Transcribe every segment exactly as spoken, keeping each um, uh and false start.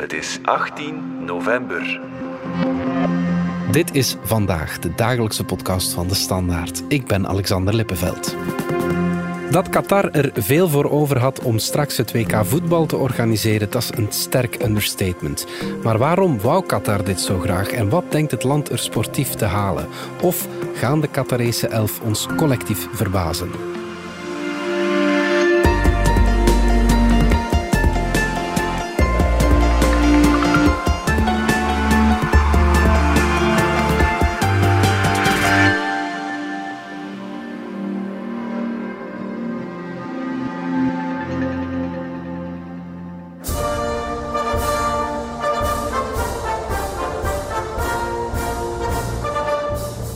Het is achttien november. Dit is Vandaag, de dagelijkse podcast van De Standaard. Ik ben Alexander Lippenveld. Dat Qatar er veel voor over had om straks het W K voetbal te organiseren, dat is een sterk understatement. Maar waarom wou Qatar dit zo graag en wat denkt het land er sportief te halen? Of gaan de Qatarese elf ons collectief verbazen?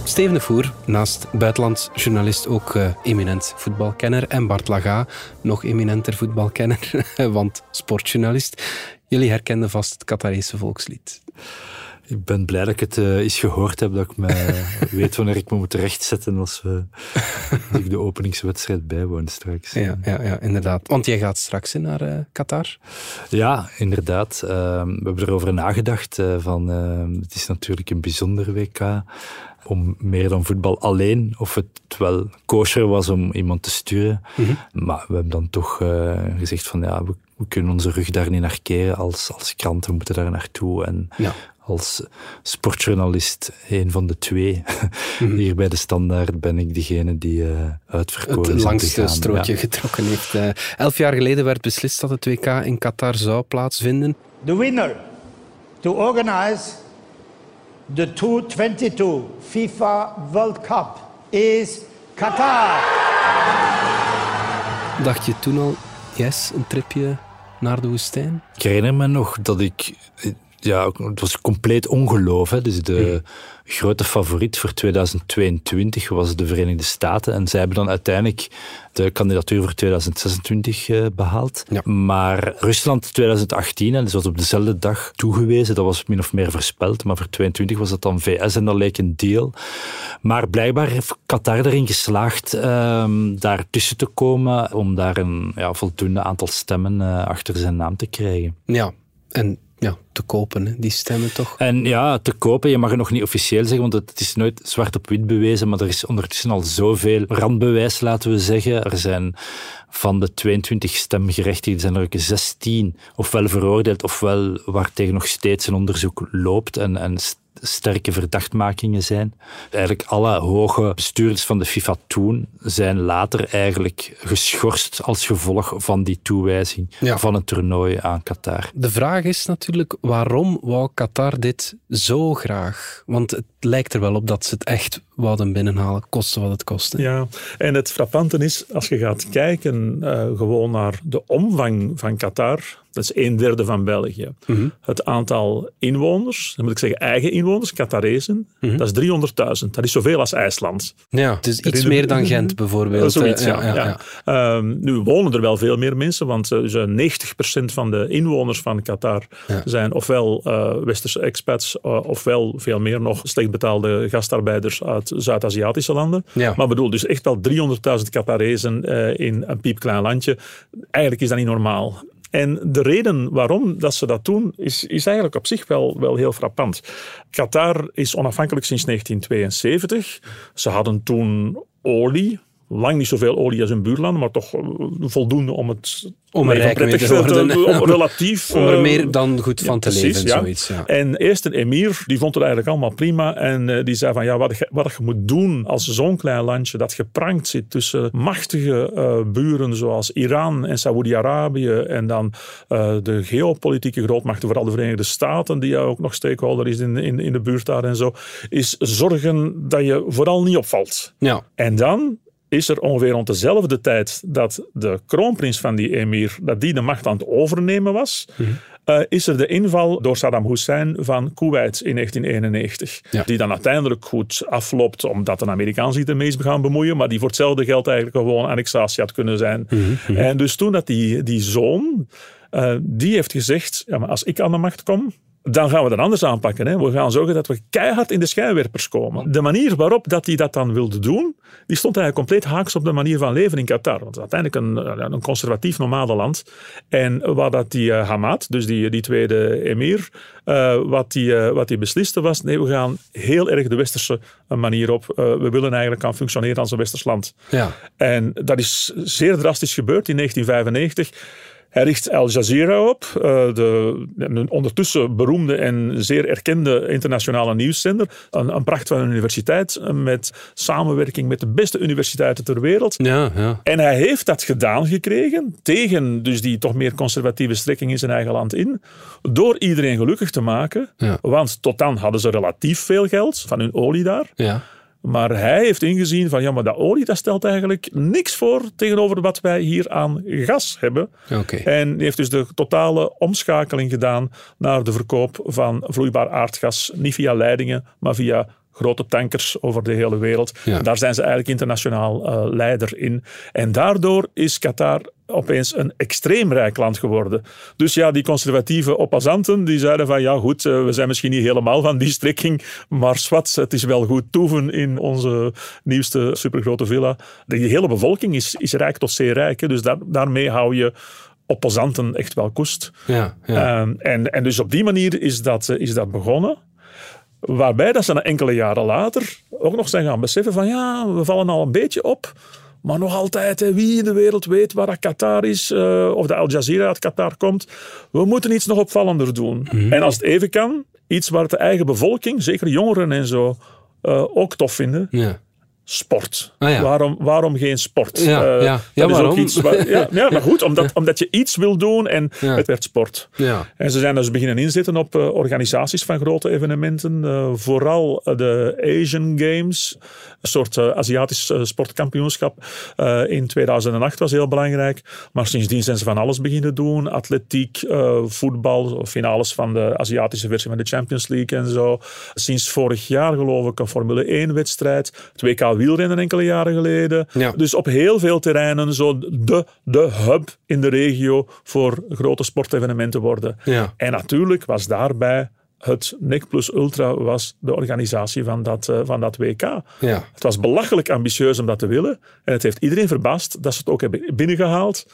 Steven de Voer, naast buitenlands journalist ook uh, eminent voetbalkenner. En Bart Laga, nog eminenter voetbalkenner, want sportjournalist. Jullie herkenden vast het Qatarese volkslied. Ik ben blij dat ik het uh, eens gehoord heb, dat ik me weet wanneer ik me moet rechtzetten als, uh, als ik de openingswedstrijd bijwoon straks. Ja, ja, ja, inderdaad. Want jij gaat straks in naar uh, Qatar? Ja, inderdaad. Uh, we hebben erover nagedacht. Uh, van, uh, het is natuurlijk een bijzonder W K. Om meer dan voetbal alleen, of het wel kosher was om iemand te sturen. Mm-hmm. Maar we hebben dan toch uh, gezegd van ja, we, we kunnen onze rug daar niet naar keren als, als krant. We moeten daar naartoe en ja. Als sportjournalist, een van de twee. Mm-hmm. Hier bij De Standaard ben ik degene die uh, uitverkoren het langste strootje ja. getrokken heeft. Uh, elf jaar geleden werd beslist dat het W K in Qatar zou plaatsvinden. De winner to organize the tweeduizend tweeëntwintig FIFA World Cup is Qatar. Dacht je toen al, yes, een tripje naar de woestijn? Ik herinner me nog dat ik... Ja, het was compleet ongeloof. Hè. Dus de ja. grote favoriet voor tweeduizend tweeëntwintig was de Verenigde Staten. En zij hebben dan uiteindelijk de kandidatuur voor tweeduizend zesentwintig uh, behaald. Ja. Maar Rusland tweeduizend achttien, en dus was op dezelfde dag toegewezen. Dat was min of meer voorspeld. Maar voor tweeduizend tweeëntwintig was dat dan V S en dat leek een deal. Maar blijkbaar heeft Qatar erin geslaagd uh, daar tussen te komen. Om daar een ja, voldoende aantal stemmen uh, achter zijn naam te krijgen. Ja, en... Ja, te kopen, hè. Die stemmen toch? En ja, te kopen, je mag het nog niet officieel zeggen, want het is nooit zwart op wit bewezen, maar er is ondertussen al zoveel randbewijs, laten we zeggen. Er zijn van de tweeëntwintig stemgerechtigden, zijn er ook zestien ofwel veroordeeld, ofwel waartegen nog steeds een onderzoek loopt en, en sterke verdachtmakingen zijn. Eigenlijk alle hoge bestuurders van de FIFA toen zijn later eigenlijk geschorst als gevolg van die toewijzing ja. van het toernooi aan Qatar. De vraag is natuurlijk, waarom wou Qatar dit zo graag? Want het lijkt er wel op dat ze het echt wouden binnenhalen, koste wat het kost. Hè? Ja, en het frappante is, als je gaat kijken uh, gewoon naar de omvang van Qatar... Dat is een derde van België. Mm-hmm. Het aantal inwoners, dan moet ik zeggen eigen inwoners, Qatarezen, mm-hmm. dat is driehonderdduizend. Dat is zoveel als IJsland. Ja, dus iets de... meer dan Gent bijvoorbeeld. Zoiets, ja. ja, ja, ja. Uh, nu wonen er wel veel meer mensen, want uh, negentig procent van de inwoners van Qatar ja. zijn ofwel uh, westerse expats, uh, ofwel veel meer nog slecht betaalde gastarbeiders uit Zuid-Aziatische landen. Ja. Maar bedoel, dus echt wel driehonderdduizend Qatarezen uh, in een piepklein landje. Eigenlijk is dat niet normaal. En de reden waarom dat ze dat doen, is, is eigenlijk op zich wel, wel heel frappant. Qatar is onafhankelijk sinds negentien tweeënzeventig. Ze hadden toen olie. Lang niet zoveel olie als hun buurlanden, maar toch voldoende om het... Om er rijk mee te worden. Om, relatief, om er meer dan goed van ja, te precies, leven. Ja. Zoiets, ja. En eerst een emir, die vond het eigenlijk allemaal prima. En uh, die zei van, ja, wat je, wat je moet doen als zo'n klein landje dat geprankt zit tussen machtige uh, buren zoals Iran en Saoedi-Arabië en dan uh, de geopolitieke grootmachten, vooral de Verenigde Staten, die ook nog stakeholder is in, in, in de buurt daar en zo, is zorgen dat je vooral niet opvalt. Ja. En dan... is er ongeveer rond dezelfde tijd dat de kroonprins van die emir, dat die de macht aan het overnemen was, mm-hmm. uh, is er de inval door Saddam Hussein van Kuwait in negentien eenennegentig. Ja. Die dan uiteindelijk goed afloopt, omdat de Amerikanen zich ermee is gaan bemoeien, maar die voor hetzelfde geld eigenlijk gewoon annexatie had kunnen zijn. Mm-hmm. En dus toen dat die, die zoon, uh, die heeft gezegd, ja, maar als ik aan de macht kom, dan gaan we dat anders aanpakken. Hè. We gaan zorgen dat we keihard in de schijnwerpers komen. De manier waarop dat hij dat dan wilde doen, die stond eigenlijk compleet haaks op de manier van leven in Qatar. Want het is uiteindelijk een, een conservatief nomadenland. En waar dat die uh, Hamad, dus die, die tweede emir, uh, wat die, uh, wat die besliste was, nee, we gaan heel erg de westerse manier op. Uh, we willen eigenlijk gaan functioneren als een westers land. Ja. En dat is zeer drastisch gebeurd in negentien vijfennegentig. Hij richt Al Jazeera op, de, een ondertussen beroemde en zeer erkende internationale nieuwszender. Een, een pracht van een universiteit met samenwerking met de beste universiteiten ter wereld. Ja, ja. En hij heeft dat gedaan gekregen, tegen dus die toch meer conservatieve strekking in zijn eigen land in, door iedereen gelukkig te maken. Ja. Want tot dan hadden ze relatief veel geld van hun olie daar. Ja. Maar hij heeft ingezien van, ja, maar dat olie, dat stelt eigenlijk niks voor tegenover wat wij hier aan gas hebben. Okay. En heeft dus de totale omschakeling gedaan naar de verkoop van vloeibaar aardgas. Niet via leidingen, maar via grote tankers over de hele wereld. Ja. Daar zijn ze eigenlijk internationaal uh, leider in. En daardoor is Qatar opeens een extreem rijk land geworden. Dus ja, die conservatieve opposanten die zeiden van, ja goed, we zijn misschien niet helemaal van die strekking, maar zwart, het is wel goed toeven in onze nieuwste supergrote villa. De hele bevolking is, is rijk tot zeer rijk. Hè? Dus daar, daarmee hou je opposanten echt wel koest. Ja, ja. Um, en, en dus op die manier is dat, is dat begonnen. Waarbij dat ze een enkele jaren later ook nog zijn gaan beseffen van, ja, we vallen al een beetje op. Maar nog altijd, hè, wie in de wereld weet waar dat Qatar is, uh, of de Al Jazeera uit Qatar komt. We moeten iets nog opvallender doen. Mm-hmm. En als het even kan, iets waar de eigen bevolking, zeker jongeren en zo, uh, ook tof vinden. Ja. Sport. Ah, ja. waarom, waarom geen sport? Ja, uh, ja. ja waarom? Ook iets waar, ja, ja, maar goed, omdat, ja. omdat je iets wil doen en ja. het werd sport. Ja. En ze zijn dus beginnen inzetten op uh, organisaties van grote evenementen. Uh, vooral de Asian Games, een soort uh, Aziatisch uh, sportkampioenschap. Uh, in tweeduizend acht was heel belangrijk. Maar sindsdien zijn ze van alles beginnen doen. Atletiek, uh, voetbal, finales van de Aziatische versie van de Champions League en zo. Sinds vorig jaar geloof ik een Formule één wedstrijd. Het W K wielrennen enkele jaren geleden. Ja. Dus op heel veel terreinen zo de, de hub in de regio voor grote sportevenementen worden. Ja. En natuurlijk was daarbij het N E C Plus Ultra was de organisatie van dat, uh, van dat W K. Ja. Het was belachelijk ambitieus om dat te willen. En het heeft iedereen verbaasd dat ze het ook hebben binnengehaald.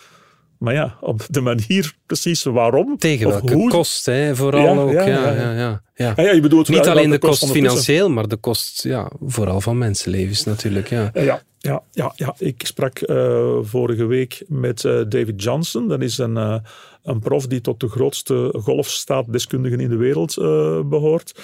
Maar ja, op de manier precies waarom. Tegen welke hoe... kost, hè, vooral ja, ook. Ja, ja, ja, ja. Ja, ja. Ah, ja, je bedoelt, niet alleen de kost, kost financieel, maar de kost ja, vooral van mensenlevens natuurlijk. Ja. Ja, ja, ja, ja. Ik sprak uh, vorige week met uh, David Johnson. Dat is een, uh, een prof die tot de grootste golfstaatdeskundigen in de wereld uh, behoort.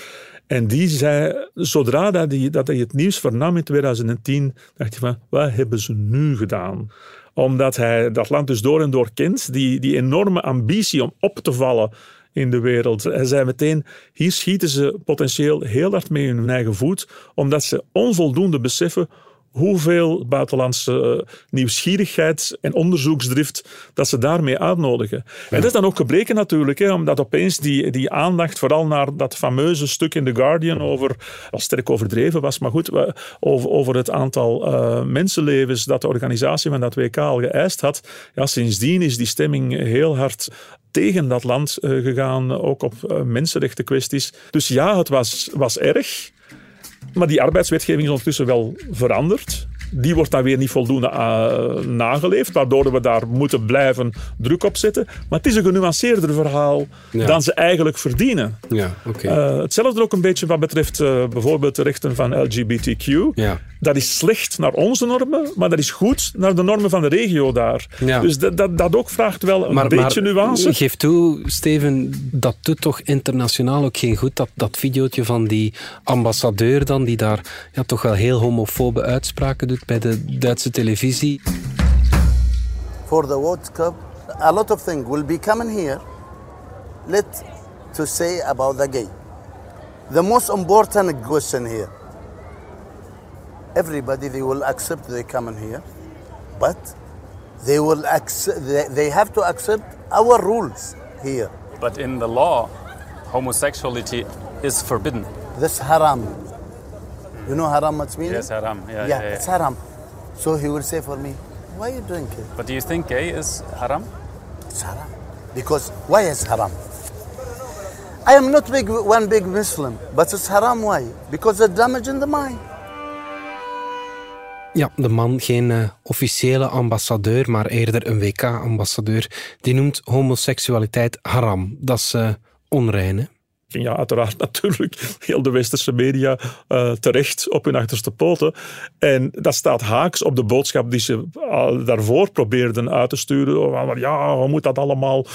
En die zei, zodra dat hij, dat hij het nieuws vernam in tweeduizend tien, dacht hij van, wat hebben ze nu gedaan? Omdat hij dat land dus door en door kent, die, die enorme ambitie om op te vallen in de wereld. Hij zei meteen, hier schieten ze potentieel heel hard mee hun eigen voet, omdat ze onvoldoende beseffen hoeveel buitenlandse nieuwsgierigheid en onderzoeksdrift dat ze daarmee uitnodigen. Ja. En dat is dan ook gebleken natuurlijk, hè, omdat opeens die, die aandacht vooral naar dat fameuze stuk in The Guardian over, wat sterk overdreven was, maar goed, over, over het aantal uh, mensenlevens dat de organisatie van dat W K al geëist had. Ja, sindsdien is die stemming heel hard tegen dat land uh, gegaan, ook op uh, mensenrechten kwesties. Dus ja, het was, was erg. Maar die arbeidswetgeving is ondertussen wel veranderd. Die wordt dan weer niet voldoende uh, nageleefd, waardoor we daar moeten blijven druk op zetten. Maar het is een genuanceerder verhaal ja. dan ze eigenlijk verdienen. Ja, okay. uh, hetzelfde ook een beetje wat betreft uh, bijvoorbeeld de rechten van L G B T Q. Ja. Dat is slecht naar onze normen, maar dat is goed naar de normen van de regio daar. Ja. Dus dat, dat, dat ook vraagt wel een maar, beetje maar, nuance. Geef toe, Steven, dat doet toch internationaal ook geen goed. Dat, dat videootje van die ambassadeur dan, die daar ja, toch wel heel homofobe uitspraken doet. Bij de Duitse televisie. For the World Cup, a lot of things will be coming here. Let to say about the gay. The most important question here. Everybody they will accept they coming here, but they will accept, they have to accept our rules here. But in the law, homosexuality is forbidden. This haram. You know haram what's meaning? Yes, haram. Yeah, yeah, yeah, yeah, it's haram. So he will say for me, why are you doing it? But do you think gay is haram? It's haram. Because why is haram? I am not big, one big Muslim, but it's haram. Why? Because it's damaging the mind. Ja, de man, geen uh, officiële ambassadeur, maar eerder een W K-ambassadeur, die noemt homoseksualiteit haram. Dat is uh, onrein, hè? Ja, uiteraard natuurlijk heel de westerse media uh, terecht op hun achterste poten. En dat staat haaks op de boodschap die ze daarvoor probeerden uit te sturen. Ja, we moeten dat allemaal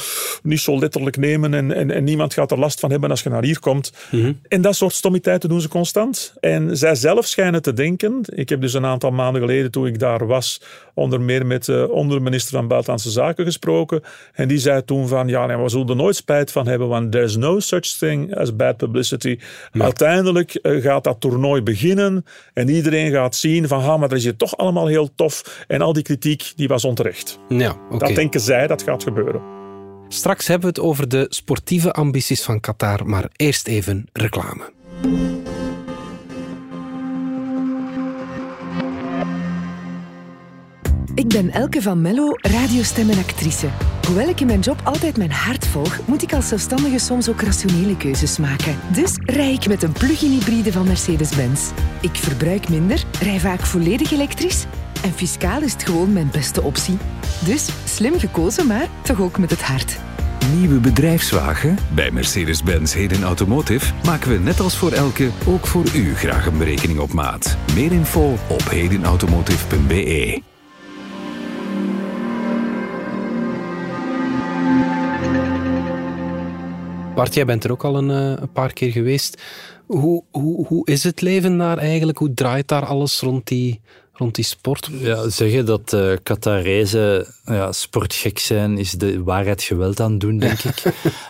niet zo letterlijk nemen en, en, en niemand gaat er last van hebben als je naar hier komt. Mm-hmm. En dat soort stommiteiten doen ze constant. En zij zelf schijnen te denken, ik heb dus een aantal maanden geleden toen ik daar was, onder meer met de onderminister van Buitenlandse Zaken gesproken. En die zei toen van, ja, nee, we zullen er nooit spijt van hebben, want there's no such thing as bad publicity. Ja. Uiteindelijk uh, gaat dat toernooi beginnen en iedereen gaat zien van, ha, maar dat is hier toch allemaal heel tof en al die kritiek die was onterecht. Ja, okay. Dat denken zij, dat gaat gebeuren. Straks hebben we het over de sportieve ambities van Qatar, maar eerst even reclame. Ik ben Elke van Mello, radiostem en actrice. Hoewel ik in mijn job altijd mijn hart volg, moet ik als zelfstandige soms ook rationele keuzes maken. Dus rij ik met een plug-in hybride van Mercedes-Benz. Ik verbruik minder, rij vaak volledig elektrisch en fiscaal is het gewoon mijn beste optie. Dus slim gekozen, maar toch ook met het hart. Nieuwe bedrijfswagen? Bij Mercedes-Benz Heden Automotive maken we net als voor Elke ook voor u graag een berekening op maat. Meer info op heden automotive punt b e. Bart, jij bent er ook al een, een paar keer geweest. Hoe, hoe, hoe is het leven daar eigenlijk? Hoe draait daar alles rond die, rond die sport? Ja, zeggen dat uh, Qatarezen ja, sportgek zijn, is de waarheid geweld aan doen, denk ik.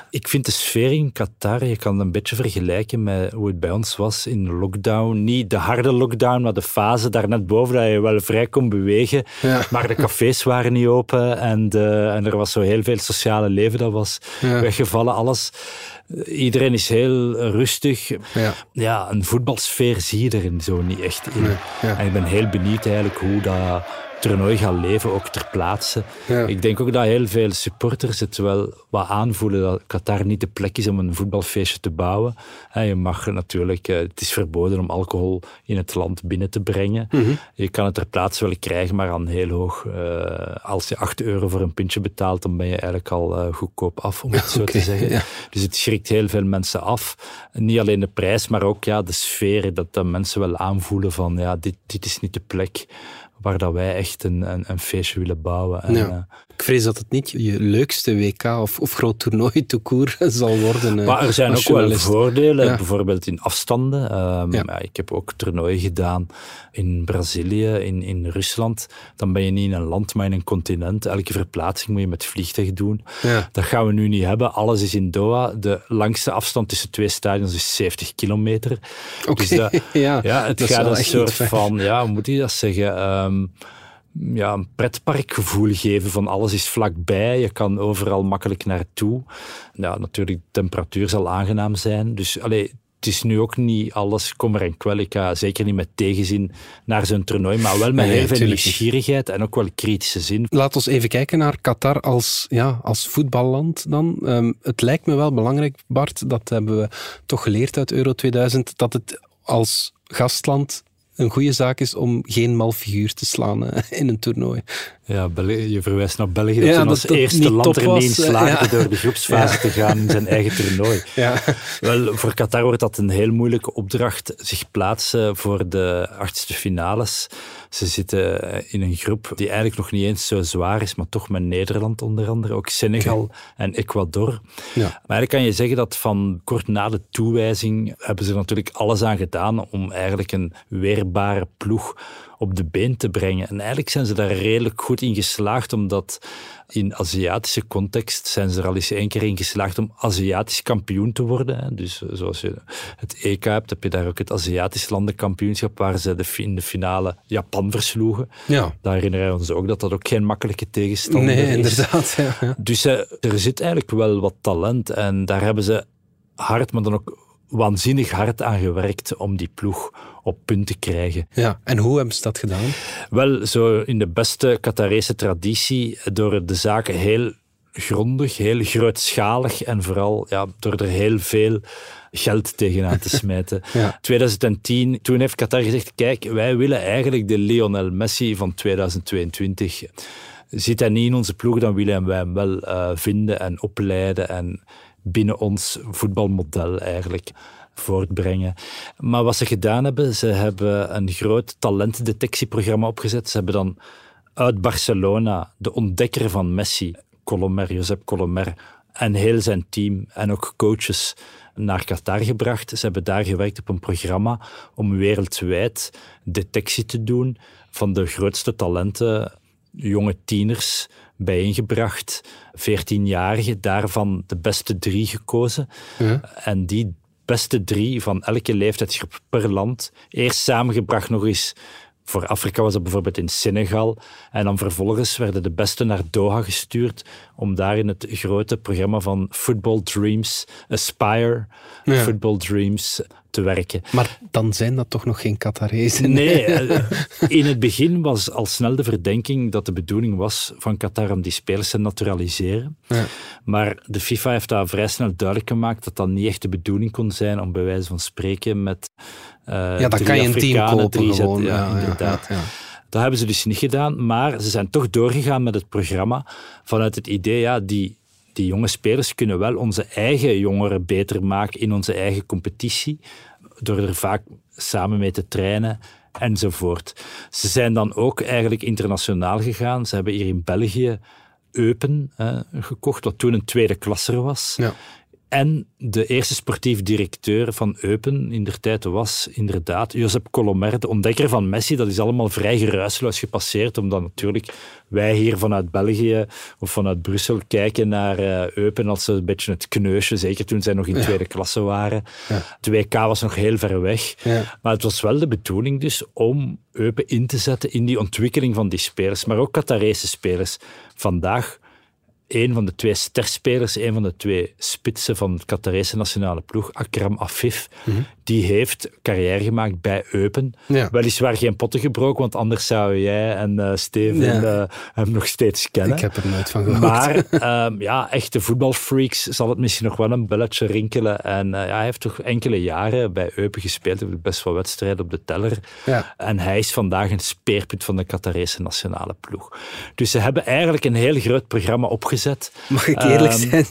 Ik vind de sfeer in Qatar, je kan het een beetje vergelijken met hoe het bij ons was in lockdown. Niet de harde lockdown, maar de fase daar net boven, dat je wel vrij kon bewegen. Ja. Maar de cafés waren niet open en, de, en er was zo heel veel sociale leven, dat was ja. weggevallen, alles. Iedereen is heel rustig. Ja, ja een voetbalsfeer zie je er zo niet echt in. Nee, ja. En ik ben heel benieuwd eigenlijk hoe dat toernooi gaat leven, ook ter plaatse. Ja. Ik denk ook dat heel veel supporters het wel wat aanvoelen dat Qatar niet de plek is om een voetbalfeestje te bouwen. En je mag natuurlijk, het is verboden om alcohol in het land binnen te brengen. Mm-hmm. Je kan het ter plaatse wel krijgen, maar aan heel hoog. Uh, als je acht euro voor een pintje betaalt, dan ben je eigenlijk al uh, goedkoop af, om het zo okay, te zeggen. Ja. Dus het schrikt heel veel mensen af. En niet alleen de prijs, maar ook ja, de sfeer, dat de mensen wel aanvoelen van ja, dit, dit is niet de plek waar dat wij echt een, een, een feestje willen bouwen. En, ja. uh, ik vrees dat het niet je leukste W K of, of groot toernooi tout court zal worden. Uh, maar er zijn ook wel voordelen, ja. bijvoorbeeld in afstanden. Um, ja. Ja, ik heb ook toernooien gedaan in Brazilië, in, in Rusland. Dan ben je niet in een land, maar in een continent. Elke verplaatsing moet je met vliegtuig doen. Ja. Dat gaan we nu niet hebben. Alles is in Doha. De langste afstand tussen twee stadions is zeventig kilometer. Okay. Dus dat, ja, ja, het dat gaat een soort van, ja, hoe moet je dat zeggen? Um, Ja, een pretparkgevoel geven van alles is vlakbij, je kan overal makkelijk naartoe. Ja, natuurlijk, de temperatuur zal aangenaam zijn. Dus allee, het is nu ook niet alles kommer en kwel. Ik ga zeker niet met tegenzin naar zo'n toernooi, maar wel met nee, heel veel nieuwsgierigheid en ook wel kritische zin. Laat ons even kijken naar Qatar als, ja, als voetballand dan. Um, het lijkt me wel belangrijk, Bart, dat hebben we toch geleerd uit Euro tweeduizend, dat het als gastland een goede zaak is om geen malfiguur te slaan hè, in een toernooi. Ja, je verwijst naar België dat ja, toen als dat eerste land er niet in slaagde ja. door de groepsfase ja. te gaan in zijn eigen toernooi. Ja. Wel, voor Qatar wordt dat een heel moeilijke opdracht, zich plaatsen voor de achtste finales. Ze zitten in een groep die eigenlijk nog niet eens zo zwaar is, maar toch met Nederland onder andere, ook Senegal okay. en Ecuador. Ja. Maar eigenlijk kan je zeggen dat van kort na de toewijzing hebben ze natuurlijk alles aan gedaan om eigenlijk een weerbare ploeg op de been te brengen. En eigenlijk zijn ze daar redelijk goed in geslaagd, omdat in Aziatische context zijn ze er al eens één keer in geslaagd om Aziatisch kampioen te worden. Dus zoals je het E K hebt, heb je daar ook het Aziatisch landenkampioenschap, waar ze de, in de finale Japan versloegen. Ja. Daar herinneren we ons ook dat dat ook geen makkelijke tegenstander nee, is. Nee, inderdaad. Ja, ja. Dus er zit eigenlijk wel wat talent en daar hebben ze hard, maar dan ook waanzinnig hard aan gewerkt om die ploeg op punt te krijgen. Ja, en hoe hebben ze dat gedaan? Wel, zo in de beste Qatarese traditie, door de zaken heel grondig, heel grootschalig en vooral ja, door er heel veel geld tegenaan te smijten. Ja. twintig tien, toen heeft Qatar gezegd, kijk, wij willen eigenlijk de Lionel Messi van tweeduizend tweeëntwintig. Zit hij niet in onze ploeg, dan willen wij hem wel uh, vinden en opleiden en binnen ons voetbalmodel eigenlijk voortbrengen. Maar wat ze gedaan hebben, ze hebben een groot talentdetectieprogramma opgezet. Ze hebben dan uit Barcelona de ontdekker van Messi, Colomer, Josep Colomer, en heel zijn team en ook coaches naar Qatar gebracht. Ze hebben daar gewerkt op een programma om wereldwijd detectie te doen van de grootste talenten, jonge tieners bijeengebracht, veertienjarigen, daarvan de beste drie gekozen. Ja. En die beste drie van elke leeftijdsgroep per land, eerst samengebracht nog eens. Voor Afrika was dat bijvoorbeeld in Senegal. En dan vervolgens werden de beste naar Doha gestuurd om daar in het grote programma van Football Dreams, Aspire, ja. Football Dreams, te werken. Maar dan zijn dat toch nog geen Qatarezen? Nee, in het begin was al snel de verdenking dat de bedoeling was van Qatar om die spelers te naturaliseren. Ja. Maar de FIFA heeft daar vrij snel duidelijk gemaakt dat dat niet echt de bedoeling kon zijn om bij wijze van spreken met uh, ja, dan kan je een team kopen gewoon. Ja, ja, inderdaad. Ja, ja. Dat hebben ze dus niet gedaan, maar ze zijn toch doorgegaan met het programma vanuit het idee, ja, die Die jonge spelers kunnen wel onze eigen jongeren beter maken in onze eigen competitie, door er vaak samen mee te trainen enzovoort. Ze zijn dan ook eigenlijk internationaal gegaan. Ze hebben hier in België Eupen eh, gekocht, wat toen een tweede klasser was. Ja. En de eerste sportief directeur van Eupen in der tijd was inderdaad Josep Colomer, de ontdekker van Messi. Dat is allemaal vrij geruisloos gepasseerd, omdat natuurlijk wij hier vanuit België of vanuit Brussel kijken naar uh, Eupen als een beetje het kneusje, zeker toen zij nog in ja. tweede klasse waren. Ja. De W K was nog heel ver weg. Ja. Maar het was wel de bedoeling dus om Eupen in te zetten in die ontwikkeling van die spelers, maar ook Qatarese spelers. Vandaag een van de twee sterspelers, een van de twee spitsen van de Qatarese nationale ploeg, Akram Afif, mm-hmm. die heeft carrière gemaakt bij Eupen. Ja. Weliswaar geen potten gebroken, want anders zouden jij en uh, Steven ja. uh, hem nog steeds kennen. Ik heb er nooit van gehoord. Maar um, ja, echte voetbalfreaks zal het misschien nog wel een belletje rinkelen. En uh, ja, hij heeft toch enkele jaren bij Eupen gespeeld, heeft best wel wedstrijden op de teller. Ja. En hij is vandaag een speerpunt van de Qatarese nationale ploeg. Dus ze hebben eigenlijk een heel groot programma opgezet. Mag ik eerlijk um, zijn?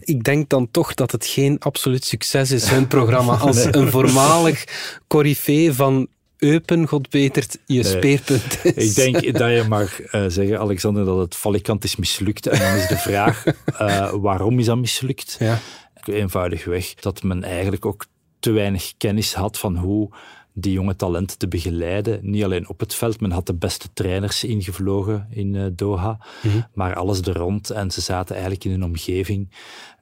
Ik denk dan toch dat het geen absoluut succes is, hun programma. Als nee. een voormalig coryfee van Eupen, God betert, je nee. speerpunt is. Ik denk dat je mag uh, zeggen, Alexander, dat het valikant is mislukt. En dan is de vraag, uh, waarom is dat mislukt? Ja. Eenvoudigweg dat men eigenlijk ook te weinig kennis had van hoe die jonge talenten te begeleiden. Niet alleen op het veld, men had de beste trainers ingevlogen in Doha, mm-hmm. maar alles er rond. En ze zaten eigenlijk in een omgeving,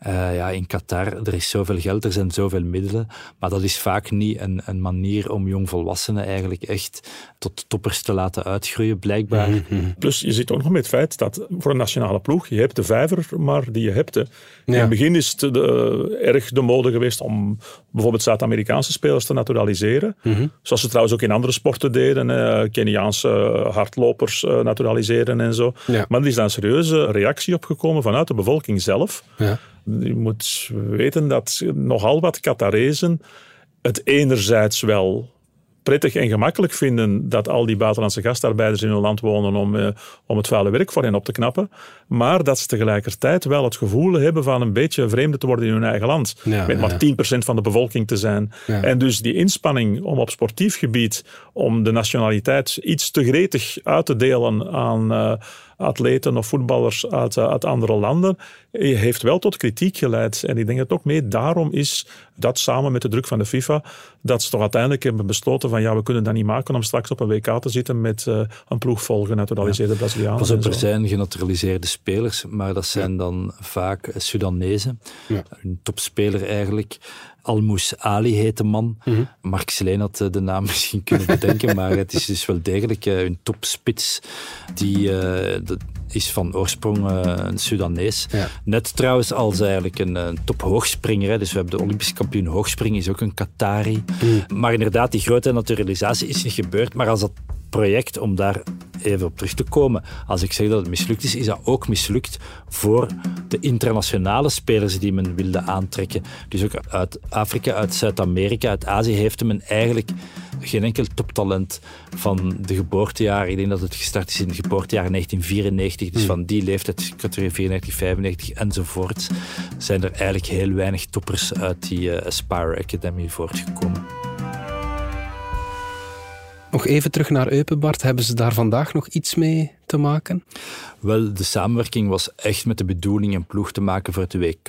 uh, ja, in Qatar, er is zoveel geld, er zijn zoveel middelen, maar dat is vaak niet een, een manier om jongvolwassenen eigenlijk echt tot toppers te laten uitgroeien, blijkbaar. Mm-hmm. Plus, je zit ook nog met het feit dat voor een nationale ploeg, je hebt de vijver maar die je hebt. Ja. In het begin is het de, erg de mode geweest om bijvoorbeeld Zuid-Amerikaanse spelers te naturaliseren. Mm-hmm. Zoals ze trouwens ook in andere sporten deden. Eh, Keniaanse hardlopers eh, naturaliseren en zo. Ja. Maar er is daar een serieuze reactie op gekomen vanuit de bevolking zelf. Ja. Je moet weten dat nogal wat Qatarezen het enerzijds wel prettig en gemakkelijk vinden dat al die buitenlandse gastarbeiders in hun land wonen om, eh, om het vuile werk voor hen op te knappen, maar dat ze tegelijkertijd wel het gevoel hebben van een beetje vreemde te worden in hun eigen land. Ja, met ja, maar tien procent ja. van de bevolking te zijn. Ja. En dus die inspanning om op sportief gebied om de nationaliteit iets te gretig uit te delen aan uh, atleten of voetballers uit, uh, uit andere landen, heeft wel tot kritiek geleid. En ik denk dat het ook mee daarom is dat samen met de druk van de FIFA, dat ze toch uiteindelijk hebben besloten van ja, we kunnen dat niet maken om straks op een W K te zitten met uh, een ploeg vol genaturaliseerde ja. Brazilianen. Pas op, er zijn genaturaliseerde spelers, maar dat zijn ja. dan vaak Sudanezen. Ja. Een topspeler eigenlijk. Almoes Ali heet de man. Mm-hmm. Mark Sleen had de naam misschien kunnen bedenken, maar het is dus wel degelijk een topspits. Die uh, is van oorsprong uh, een Sudanees. Ja. Net trouwens als eigenlijk een, een tophoogspringer. Hè. Dus we hebben de Olympisch kampioen hoogspringen, is ook een Qatari. Mm. Maar inderdaad, die grote naturalisatie is niet gebeurd. Maar als dat project om daar even op terug te komen. Als ik zeg dat het mislukt is, is dat ook mislukt voor de internationale spelers die men wilde aantrekken. Dus ook uit Afrika, uit Zuid-Amerika, uit Azië heeft men eigenlijk geen enkel toptalent van de geboortejaar. Ik denk dat het gestart is in het geboortejaar negentien vierennegentig. Dus mm. van die leeftijd, vierennegentig, vijfennegentig enzovoort, zijn er eigenlijk heel weinig toppers uit die uh, Aspire Academy voortgekomen. Nog even terug naar Eupen, Bart. Hebben ze daar vandaag nog iets mee te maken? Wel, de samenwerking was echt met de bedoeling een ploeg te maken voor het W K.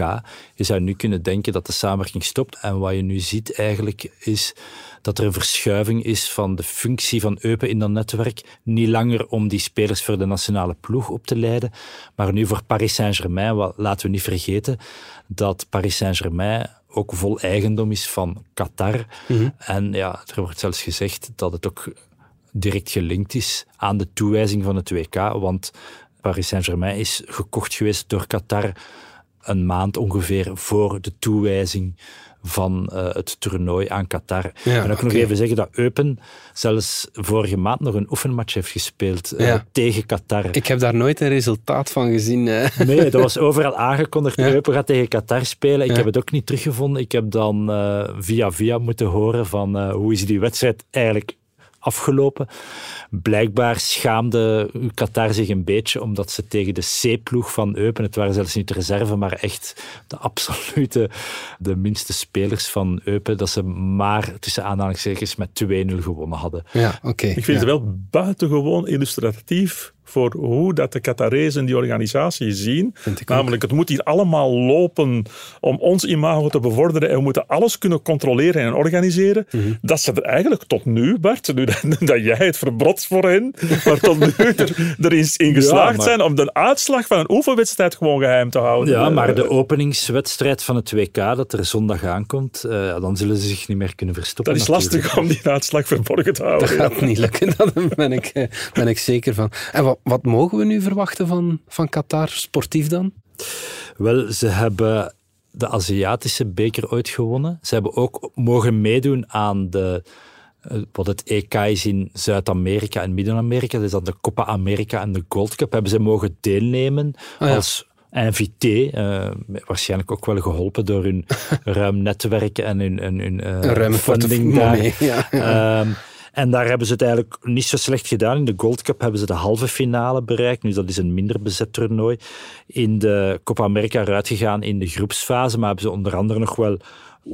Je zou nu kunnen denken dat de samenwerking stopt. En wat je nu ziet eigenlijk is dat er een verschuiving is van de functie van Eupen in dat netwerk. Niet langer om die spelers voor de nationale ploeg op te leiden, maar nu voor Paris Saint-Germain. Wat, laten we niet vergeten dat Paris Saint-Germain ook vol eigendom is van Qatar. Mm-hmm. En ja, er wordt zelfs gezegd dat het ook direct gelinkt is aan de toewijzing van het W K, want Paris Saint-Germain is gekocht geweest door Qatar een maand ongeveer voor de toewijzing van uh, het toernooi aan Qatar. Ja, en ook okay. nog even zeggen dat Eupen zelfs vorige maand nog een oefenmatch heeft gespeeld ja. uh, tegen Qatar. Ik heb daar nooit een resultaat van gezien. Hè. Nee, dat was overal aangekondigd. Ja. Eupen gaat tegen Qatar spelen. Ik ja. heb het ook niet teruggevonden. Ik heb dan uh, via via moeten horen van uh, hoe is die wedstrijd eigenlijk afgelopen. Blijkbaar schaamde Qatar zich een beetje omdat ze tegen de C-ploeg van Eupen, het waren zelfs niet de reserve, maar echt de absolute, de minste spelers van Eupen, dat ze maar tussen aanhalingstekens met twee nul gewonnen hadden. Ja, okay, Ik vind ja. het wel buitengewoon illustratief voor hoe dat de Qatarezen die organisatie zien. Namelijk, het moet hier allemaal lopen om ons imago te bevorderen en we moeten alles kunnen controleren en organiseren. Mm-hmm. Dat ze er eigenlijk tot nu, Bart, nu dat, dat jij het verbrot voor hen, maar tot nu er, er is in geslaagd ja, maar... zijn om de uitslag van een oefenwedstrijd gewoon geheim te houden. Ja, maar de openingswedstrijd van het W K, dat er zondag aankomt, uh, dan zullen ze zich niet meer kunnen verstoppen. Dat is natuurlijk lastig om die uitslag verborgen te houden. Dat gaat niet lukken, daar ben ik, ben ik zeker van. En wat Wat mogen we nu verwachten van, van Qatar, sportief dan? Wel, ze hebben de Aziatische beker ooit gewonnen. Ze hebben ook mogen meedoen aan de, wat het E K is in Zuid-Amerika en Midden-Amerika. Dat is dan de Copa America en de Gold Cup. Hebben ze mogen deelnemen ah, ja. als invité. Uh, waarschijnlijk ook wel geholpen door hun ruim netwerk en hun, hun, hun uh, ruim funding daar. Money, ja, ja. Um, En daar hebben ze het eigenlijk niet zo slecht gedaan. In de Gold Cup hebben ze de halve finale bereikt. Nu, dat is een minder bezet toernooi. In de Copa America eruit gegaan in de groepsfase, maar hebben ze onder andere nog wel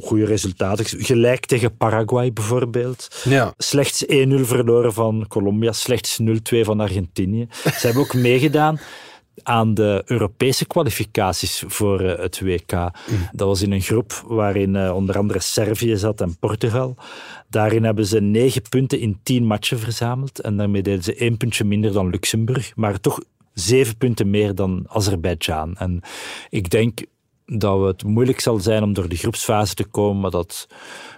goede resultaten. Gelijk tegen Paraguay bijvoorbeeld. Ja. Slechts één nul verloren van Colombia, slechts nul twee van Argentinië. Ze hebben ook meegedaan aan de Europese kwalificaties voor uh, het W K. Mm. Dat was in een groep waarin uh, onder andere Servië zat en Portugal. Daarin hebben ze negen punten in tien matchen verzameld. En daarmee deden ze één puntje minder dan Luxemburg, maar toch zeven punten meer dan Azerbeidzjan. En ik denk dat het moeilijk zal zijn om door de groepsfase te komen, maar dat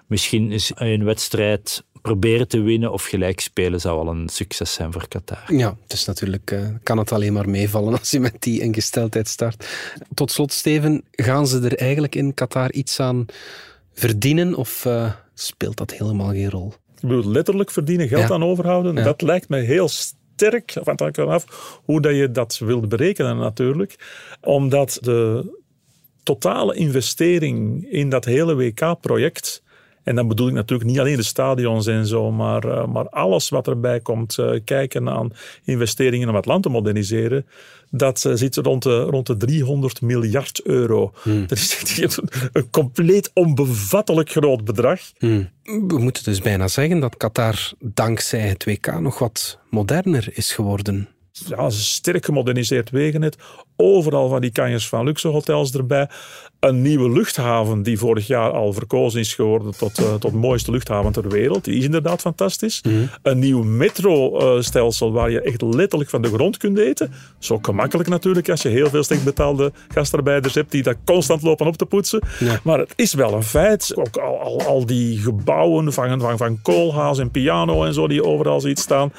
misschien is een wedstrijd proberen te winnen of gelijk spelen zou al een succes zijn voor Qatar. Ja, dus natuurlijk uh, kan het alleen maar meevallen als je met die ingesteldheid start. Tot slot, Steven, gaan ze er eigenlijk in Qatar iets aan verdienen of uh, speelt dat helemaal geen rol? Ik bedoel, letterlijk verdienen, geld ja. aan overhouden, ja. dat lijkt mij heel sterk. Sterk, want hangt ervan af hoe dat je dat wilt berekenen natuurlijk. Omdat de totale investering in dat hele W K-project... En dan bedoel ik natuurlijk niet alleen de stadions en zo, maar, uh, maar alles wat erbij komt uh, kijken aan investeringen om het land te moderniseren, dat uh, zit rond de, rond de driehonderd miljard euro. Hmm. Dat is een, een compleet onbevattelijk groot bedrag. Hmm. We moeten dus bijna zeggen dat Qatar dankzij het W K nog wat moderner is geworden. Ja, een sterk gemoderniseerd wegennet. Overal van die kanjers van luxe hotels erbij. Een nieuwe luchthaven die vorig jaar al verkozen is geworden tot, uh, tot mooiste luchthaven ter wereld. Die is inderdaad fantastisch. Mm-hmm. Een nieuw metrostelsel waar je echt letterlijk van de grond kunt eten. Zo gemakkelijk natuurlijk als je heel veel slecht betaalde gastarbeiders hebt die dat constant lopen op te poetsen. Ja. Maar het is wel een feit. Ook al, al, al die gebouwen van, van, van koolhaas en piano en zo die je overal ziet staan.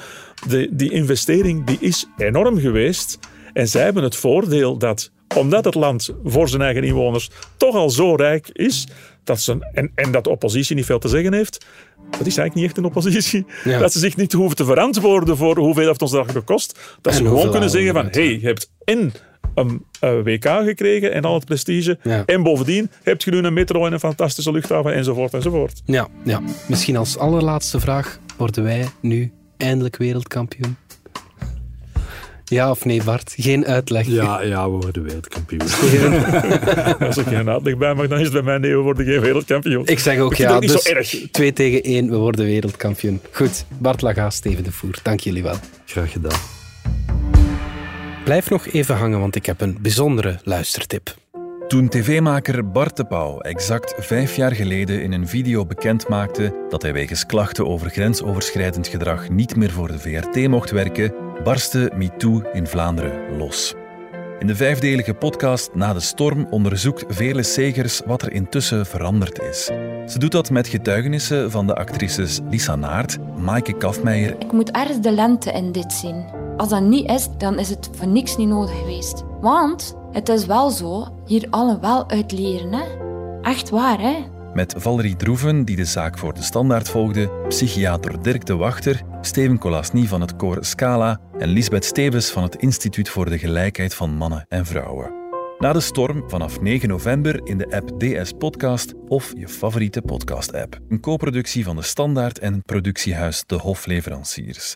De, die investering die is enorm geweest. En zij hebben het voordeel dat omdat het land voor zijn eigen inwoners toch al zo rijk is, dat ze, en, en dat de oppositie niet veel te zeggen heeft, dat is eigenlijk niet echt een oppositie. Ja. Dat ze zich niet hoeven te verantwoorden voor hoeveel heeft ons dat gekost. Dat en ze gewoon kunnen zeggen van, hé, hey, je hebt en een W K gekregen en al het prestige. Ja. En bovendien heb je nu een metro en een fantastische luchthaven enzovoort enzovoort. Ja, ja. Misschien als allerlaatste vraag, worden wij nu eindelijk wereldkampioen? Ja of nee, Bart? Geen uitleg. Ja, ja, we worden wereldkampioen. Als ik geen uitleg bij mag, dan is het bij mij nee, we worden geen wereldkampioen. Ik zeg ook ik ja, ook dus erg. twee tegen één, we worden wereldkampioen. Goed, Bart Laga, Steven de Voer, dank jullie wel. Graag gedaan. Blijf nog even hangen, want ik heb een bijzondere luistertip. Toen tv-maker Bart De Pauw exact vijf jaar geleden in een video bekendmaakte dat hij wegens klachten over grensoverschrijdend gedrag niet meer voor de V R T mocht werken, barstte MeToo in Vlaanderen los. In de vijfdelige podcast Na de Storm onderzoekt Veerle Segers wat er intussen veranderd is. Ze doet dat met getuigenissen van de actrices Lisa Naert, Maaike Kafmeijer... Ik moet ergens de lente in dit zien. Als dat niet is, dan is het voor niks niet nodig geweest. Want het is wel zo, hier allen wel uit leren. Hè? Echt waar, hè? Met Valérie Droeven, die de zaak voor De Standaard volgde, psychiater Dirk de Wachter, Steven Colasny van het koor Scala en Lisbeth Stevens van het Instituut voor de Gelijkheid van Mannen en Vrouwen. Na de Storm, vanaf negen november in de app D S Podcast of je favoriete podcast-app. Een co-productie van De Standaard en productiehuis De Hofleveranciers.